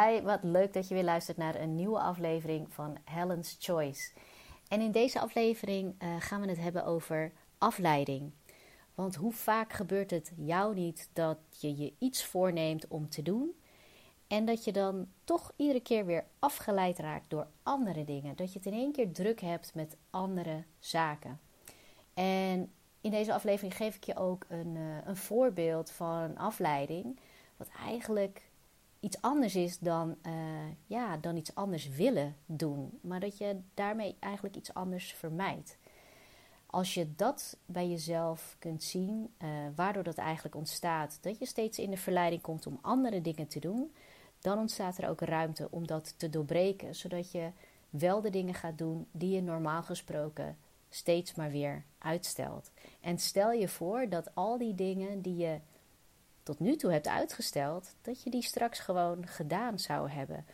Hi, wat leuk dat je weer luistert naar een nieuwe aflevering van Helen's Choice. En in deze aflevering gaan we het hebben over afleiding. Want hoe vaak gebeurt het jou niet dat je je iets voorneemt om te doen en dat je dan toch iedere keer weer afgeleid raakt door andere dingen. Dat je het in één keer druk hebt met andere zaken. En in deze aflevering geef ik je ook een voorbeeld van afleiding, wat eigenlijk iets anders is dan iets anders willen doen. Maar dat je daarmee eigenlijk iets anders vermijdt. Als je dat bij jezelf kunt zien, waardoor dat eigenlijk ontstaat, dat je steeds in de verleiding komt om andere dingen te doen, dan ontstaat er ook ruimte om dat te doorbreken. Zodat je wel de dingen gaat doen die je normaal gesproken steeds maar weer uitstelt. En stel je voor dat al die dingen die je tot nu toe hebt uitgesteld, dat je die straks gewoon gedaan zou hebben.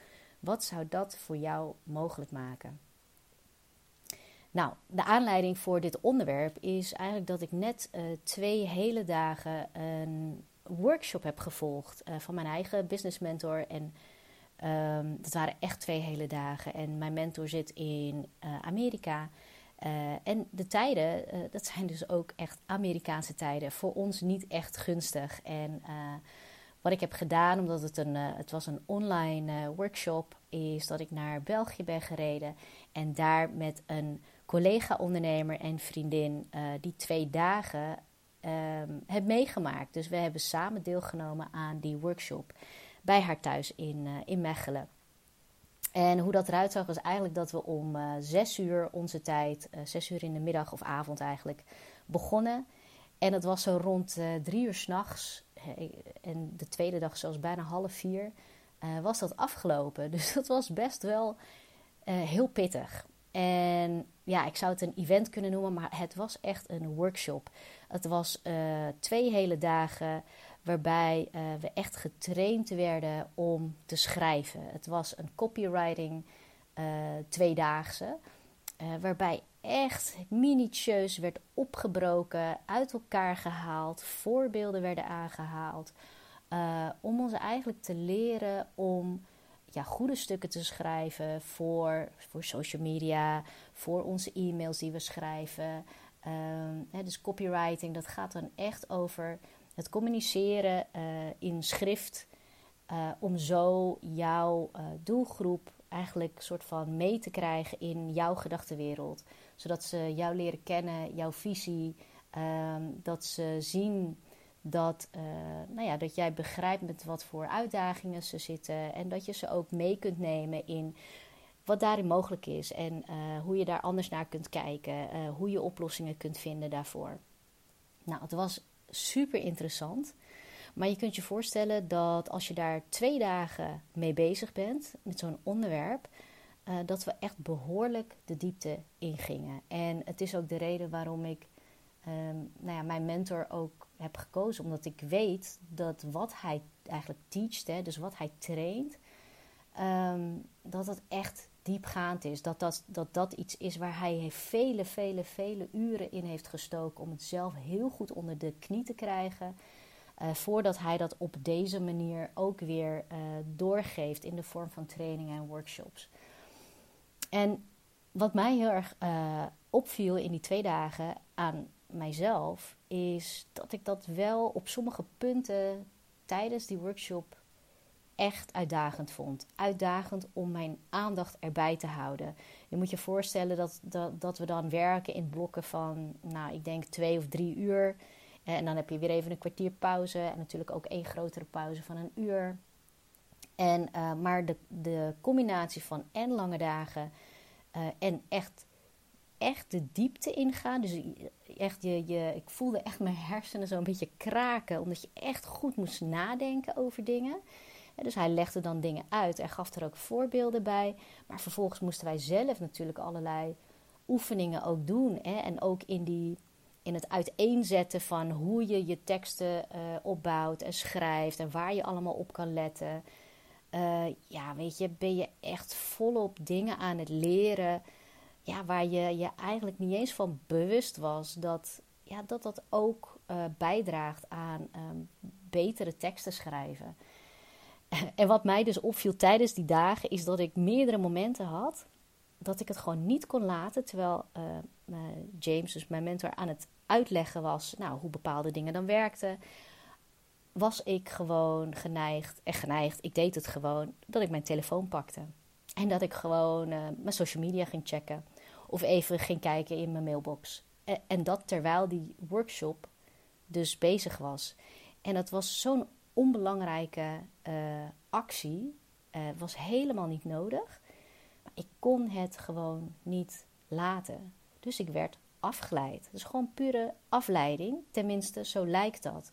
Wat zou dat voor jou mogelijk maken? Nou, de aanleiding voor dit onderwerp is eigenlijk dat ik net 2 hele dagen een workshop heb gevolgd van mijn eigen business mentor. En dat waren echt 2 hele dagen. En mijn mentor zit in Amerika. En de tijden, dat zijn dus ook echt Amerikaanse tijden, voor ons niet echt gunstig. En wat ik heb gedaan, omdat het was een online workshop, is dat ik naar België ben gereden. En daar met een collega-ondernemer en vriendin die 2 dagen heb meegemaakt. Dus we hebben samen deelgenomen aan die workshop bij haar thuis in Mechelen. En hoe dat eruit zag was eigenlijk dat we om 6 uur onze tijd, 6 uur in de middag of avond eigenlijk, begonnen. En dat was zo rond 3 uur 's nachts. En de tweede dag zelfs bijna 3:30 was dat afgelopen. Dus dat was best wel heel pittig. En ja, ik zou het een event kunnen noemen, maar het was echt een workshop. Het was 2 hele dagen waarbij we echt getraind werden om te schrijven. Het was een copywriting 2-daagse, waarbij echt minutieus werd opgebroken, uit elkaar gehaald, voorbeelden werden aangehaald, om ons eigenlijk te leren om goede stukken te schrijven voor social media, voor onze e-mails die we schrijven. Dus copywriting, dat gaat dan echt over het communiceren in schrift, om zo jouw doelgroep eigenlijk soort van mee te krijgen in jouw gedachtenwereld. Zodat ze jou leren kennen, jouw visie, dat ze zien dat jij begrijpt met wat voor uitdagingen ze zitten en dat je ze ook mee kunt nemen in wat daarin mogelijk is en hoe je daar anders naar kunt kijken, hoe je oplossingen kunt vinden daarvoor. Nou, het was super interessant. Maar je kunt je voorstellen dat als je daar 2 dagen mee bezig bent met zo'n onderwerp, dat we echt behoorlijk de diepte ingingen. En het is ook de reden waarom ik mijn mentor ook heb gekozen. Omdat ik weet dat wat hij eigenlijk teacht, dus wat hij traint, dat het echt diepgaand is. Dat iets is waar hij vele, vele, vele uren in heeft gestoken om het zelf heel goed onder de knie te krijgen. Voordat hij dat op deze manier ook weer doorgeeft in de vorm van trainingen en workshops. En wat mij heel erg opviel in die 2 dagen aan mijzelf, is dat ik dat wel op sommige punten tijdens die workshop echt uitdagend vond. Uitdagend om mijn aandacht erbij te houden. Je moet je voorstellen dat we dan werken in blokken van, ik denk 2 of 3 uur. En dan heb je weer even een kwartier pauze. En natuurlijk ook 1 grotere pauze van 1 uur. En, maar de combinatie van en lange dagen en echt de diepte ingaan. Dus echt ik voelde echt mijn hersenen zo'n beetje kraken. Omdat je echt goed moest nadenken over dingen. En dus hij legde dan dingen uit en gaf er ook voorbeelden bij. Maar vervolgens moesten wij zelf natuurlijk allerlei oefeningen ook doen. Hè? En ook in het uiteenzetten van hoe je je teksten opbouwt en schrijft en waar je allemaal op kan letten. Ben je echt volop dingen aan het leren, waar je eigenlijk niet eens van bewust was dat ook bijdraagt aan betere teksten schrijven. En wat mij dus opviel tijdens die dagen is dat ik meerdere momenten had dat ik het gewoon niet kon laten. Terwijl James, dus mijn mentor, aan het uitleggen was hoe bepaalde dingen dan werkten. Was ik gewoon geneigd, ik deed het gewoon, dat ik mijn telefoon pakte. En dat ik gewoon mijn social media ging checken. Of even ging kijken in mijn mailbox. En dat terwijl die workshop dus bezig was. En dat was zo'n onbelangrijke actie. Was helemaal niet nodig. Maar ik kon het gewoon niet laten. Dus ik werd afgeleid. Dus gewoon pure afleiding. Tenminste, zo lijkt dat.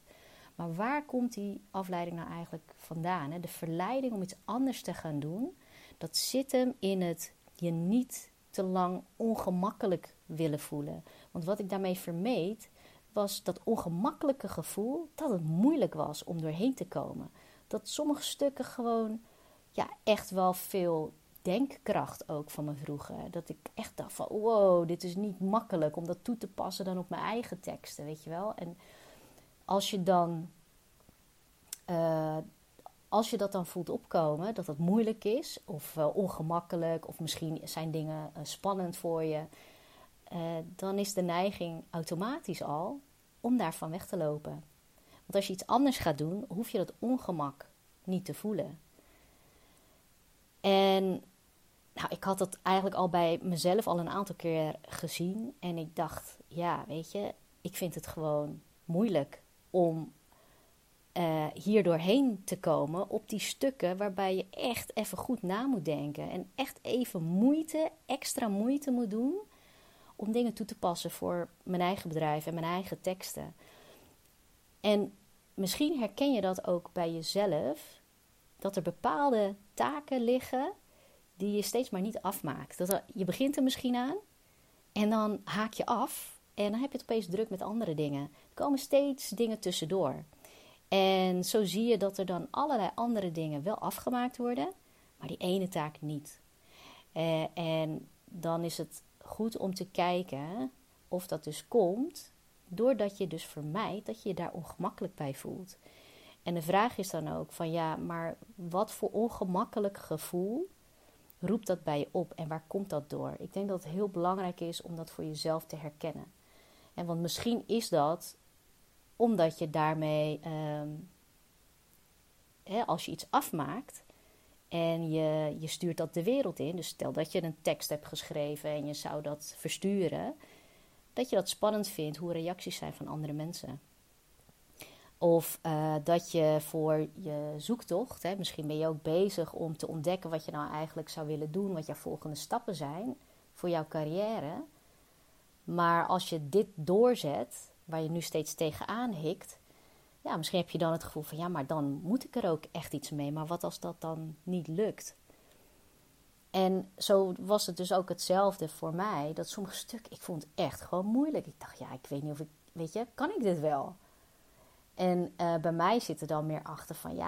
Maar waar komt die afleiding nou eigenlijk vandaan? Hè? De verleiding om iets anders te gaan doen, dat zit hem in het je niet te lang ongemakkelijk willen voelen. Want wat ik daarmee vermeed, was dat ongemakkelijke gevoel dat het moeilijk was om doorheen te komen. Dat sommige stukken gewoon echt wel veel denkkracht ook van me vroegen. Dat ik echt dacht van wow, dit is niet makkelijk om dat toe te passen dan op mijn eigen teksten, weet je wel. En als je dan, als je dat dan voelt opkomen, dat het moeilijk is of ongemakkelijk of misschien zijn dingen spannend voor je, dan is de neiging automatisch al om daarvan weg te lopen. Want als je iets anders gaat doen, hoef je dat ongemak niet te voelen. En ik had dat eigenlijk al bij mezelf al een aantal keer gezien en ik dacht, weet je, ik vind het gewoon moeilijk om hier doorheen te komen op die stukken waarbij je echt even goed na moet denken. En echt even extra moeite moet doen om dingen toe te passen voor mijn eigen bedrijf en mijn eigen teksten. En misschien herken je dat ook bij jezelf, dat er bepaalde taken liggen die je steeds maar niet afmaakt. Je begint er misschien aan en dan haak je af en dan heb je het opeens druk met andere dingen. Er komen steeds dingen tussendoor. En zo zie je dat er dan allerlei andere dingen wel afgemaakt worden, maar die ene taak niet. En dan is het goed om te kijken of dat dus komt, doordat je dus vermijdt dat je je daar ongemakkelijk bij voelt. En de vraag is dan ook van maar wat voor ongemakkelijk gevoel roept dat bij je op en waar komt dat door? Ik denk dat het heel belangrijk is om dat voor jezelf te herkennen. En want misschien is dat omdat je daarmee, als je iets afmaakt en je stuurt dat de wereld in. Dus stel dat je een tekst hebt geschreven en je zou dat versturen. Dat je dat spannend vindt hoe reacties zijn van andere mensen. Of dat je voor je zoektocht, misschien ben je ook bezig om te ontdekken wat je nou eigenlijk zou willen doen. Wat jouw volgende stappen zijn voor jouw carrière. Maar als je dit doorzet, waar je nu steeds tegenaan hikt, misschien heb je dan het gevoel van maar dan moet ik er ook echt iets mee. Maar wat als dat dan niet lukt? En zo was het dus ook hetzelfde voor mij, dat sommige stukken, ik vond het echt gewoon moeilijk. Ik dacht, ik weet niet of ik, kan ik dit wel? En bij mij zit er dan meer achter van,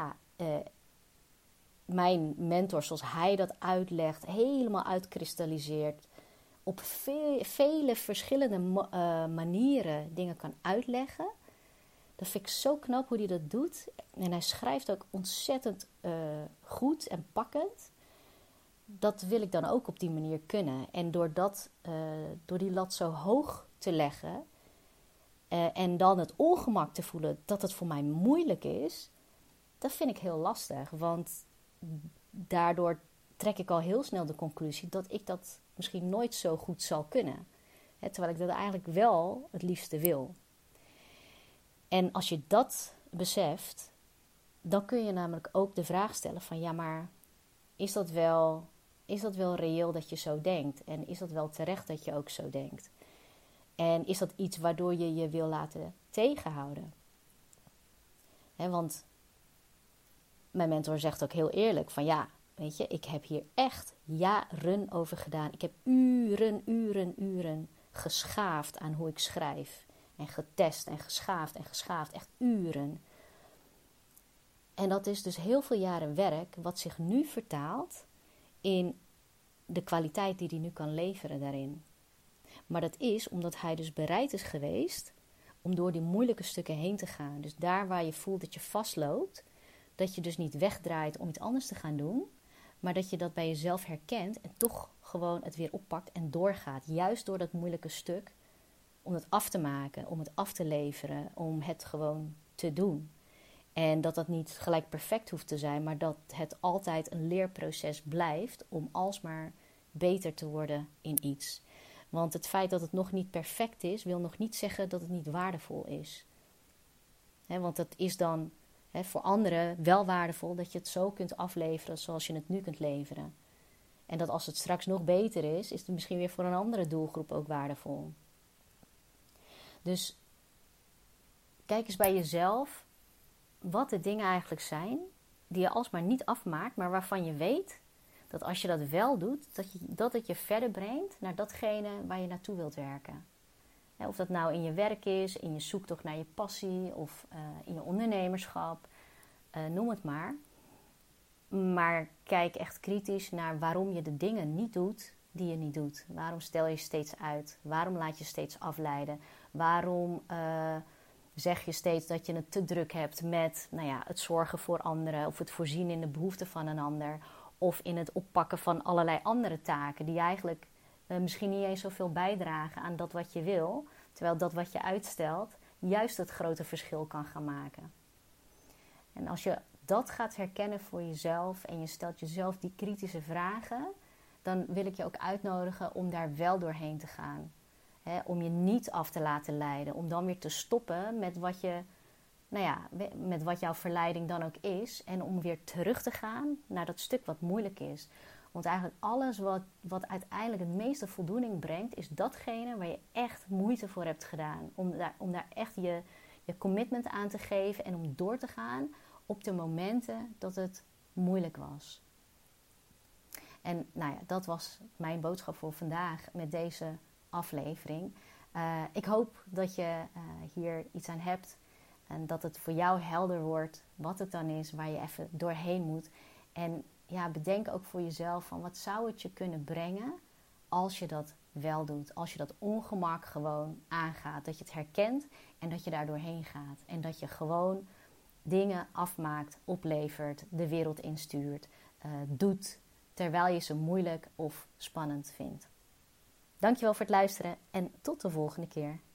mijn mentor, zoals hij dat uitlegt, helemaal uitkristalliseert, op vele verschillende manieren dingen kan uitleggen. Dat vind ik zo knap hoe hij dat doet. En hij schrijft ook ontzettend goed en pakkend. Dat wil ik dan ook op die manier kunnen. En door die lat zo hoog te leggen en dan het ongemak te voelen dat het voor mij moeilijk is, dat vind ik heel lastig. Want daardoor trek ik al heel snel de conclusie dat ik dat misschien nooit zo goed zal kunnen. Terwijl ik dat eigenlijk wel het liefste wil. En als je dat beseft, dan kun je namelijk ook de vraag stellen van maar is dat wel reëel dat je zo denkt? En is dat wel terecht dat je ook zo denkt? En is dat iets waardoor je je wil laten tegenhouden? Want mijn mentor zegt ook heel eerlijk van weet je, ik heb hier echt jaren over gedaan. Ik heb uren geschaafd aan hoe ik schrijf. En getest en geschaafd. Echt uren. En dat is dus heel veel jaren werk wat zich nu vertaalt in de kwaliteit die hij nu kan leveren daarin. Maar dat is omdat hij dus bereid is geweest om door die moeilijke stukken heen te gaan. Dus daar waar je voelt dat je vastloopt, Dat je dus niet wegdraait om iets anders te gaan doen, maar dat je dat bij jezelf herkent en toch gewoon het weer oppakt en doorgaat. Juist door dat moeilijke stuk, om het af te maken, om het af te leveren, om het gewoon te doen. En dat dat niet gelijk perfect hoeft te zijn, maar dat het altijd een leerproces blijft om alsmaar beter te worden in iets. Want het feit dat het nog niet perfect is, wil nog niet zeggen dat het niet waardevol is. Want dat is dan voor anderen wel waardevol dat je het zo kunt afleveren zoals je het nu kunt leveren. En dat als het straks nog beter is, is het misschien weer voor een andere doelgroep ook waardevol. Dus kijk eens bij jezelf wat de dingen eigenlijk zijn die je alsmaar niet afmaakt, maar waarvan je weet dat als je dat wel doet, dat het je verder brengt naar datgene waar je naartoe wilt werken. Of dat nou in je werk is, in je zoektocht naar je passie of in je ondernemerschap, noem het maar. Maar kijk echt kritisch naar waarom je de dingen niet doet die je niet doet. Waarom stel je steeds uit? Waarom laat je steeds afleiden? Waarom zeg je steeds dat je het te druk hebt met het zorgen voor anderen of het voorzien in de behoeften van een ander of in het oppakken van allerlei andere taken die eigenlijk misschien niet eens zoveel bijdragen aan dat wat je wil, terwijl dat wat je uitstelt juist het grote verschil kan gaan maken. En als je dat gaat herkennen voor jezelf en je stelt jezelf die kritische vragen, dan wil ik je ook uitnodigen om daar wel doorheen te gaan. Om je niet af te laten leiden, om dan weer te stoppen met wat je, met wat jouw verleiding dan ook is en om weer terug te gaan naar dat stuk wat moeilijk is. Want eigenlijk alles wat uiteindelijk het meeste voldoening brengt, is datgene waar je echt moeite voor hebt gedaan. Om daar echt je commitment aan te geven en om door te gaan op de momenten dat het moeilijk was. En dat was mijn boodschap voor vandaag met deze aflevering. Ik hoop dat je hier iets aan hebt en dat het voor jou helder wordt wat het dan is waar je even doorheen moet. En bedenk ook voor jezelf van wat zou het je kunnen brengen als je dat wel doet. Als je dat ongemak gewoon aangaat. Dat je het herkent en dat je daar doorheen gaat. En dat je gewoon dingen afmaakt, oplevert, de wereld instuurt, doet terwijl je ze moeilijk of spannend vindt. Dankjewel voor het luisteren en tot de volgende keer.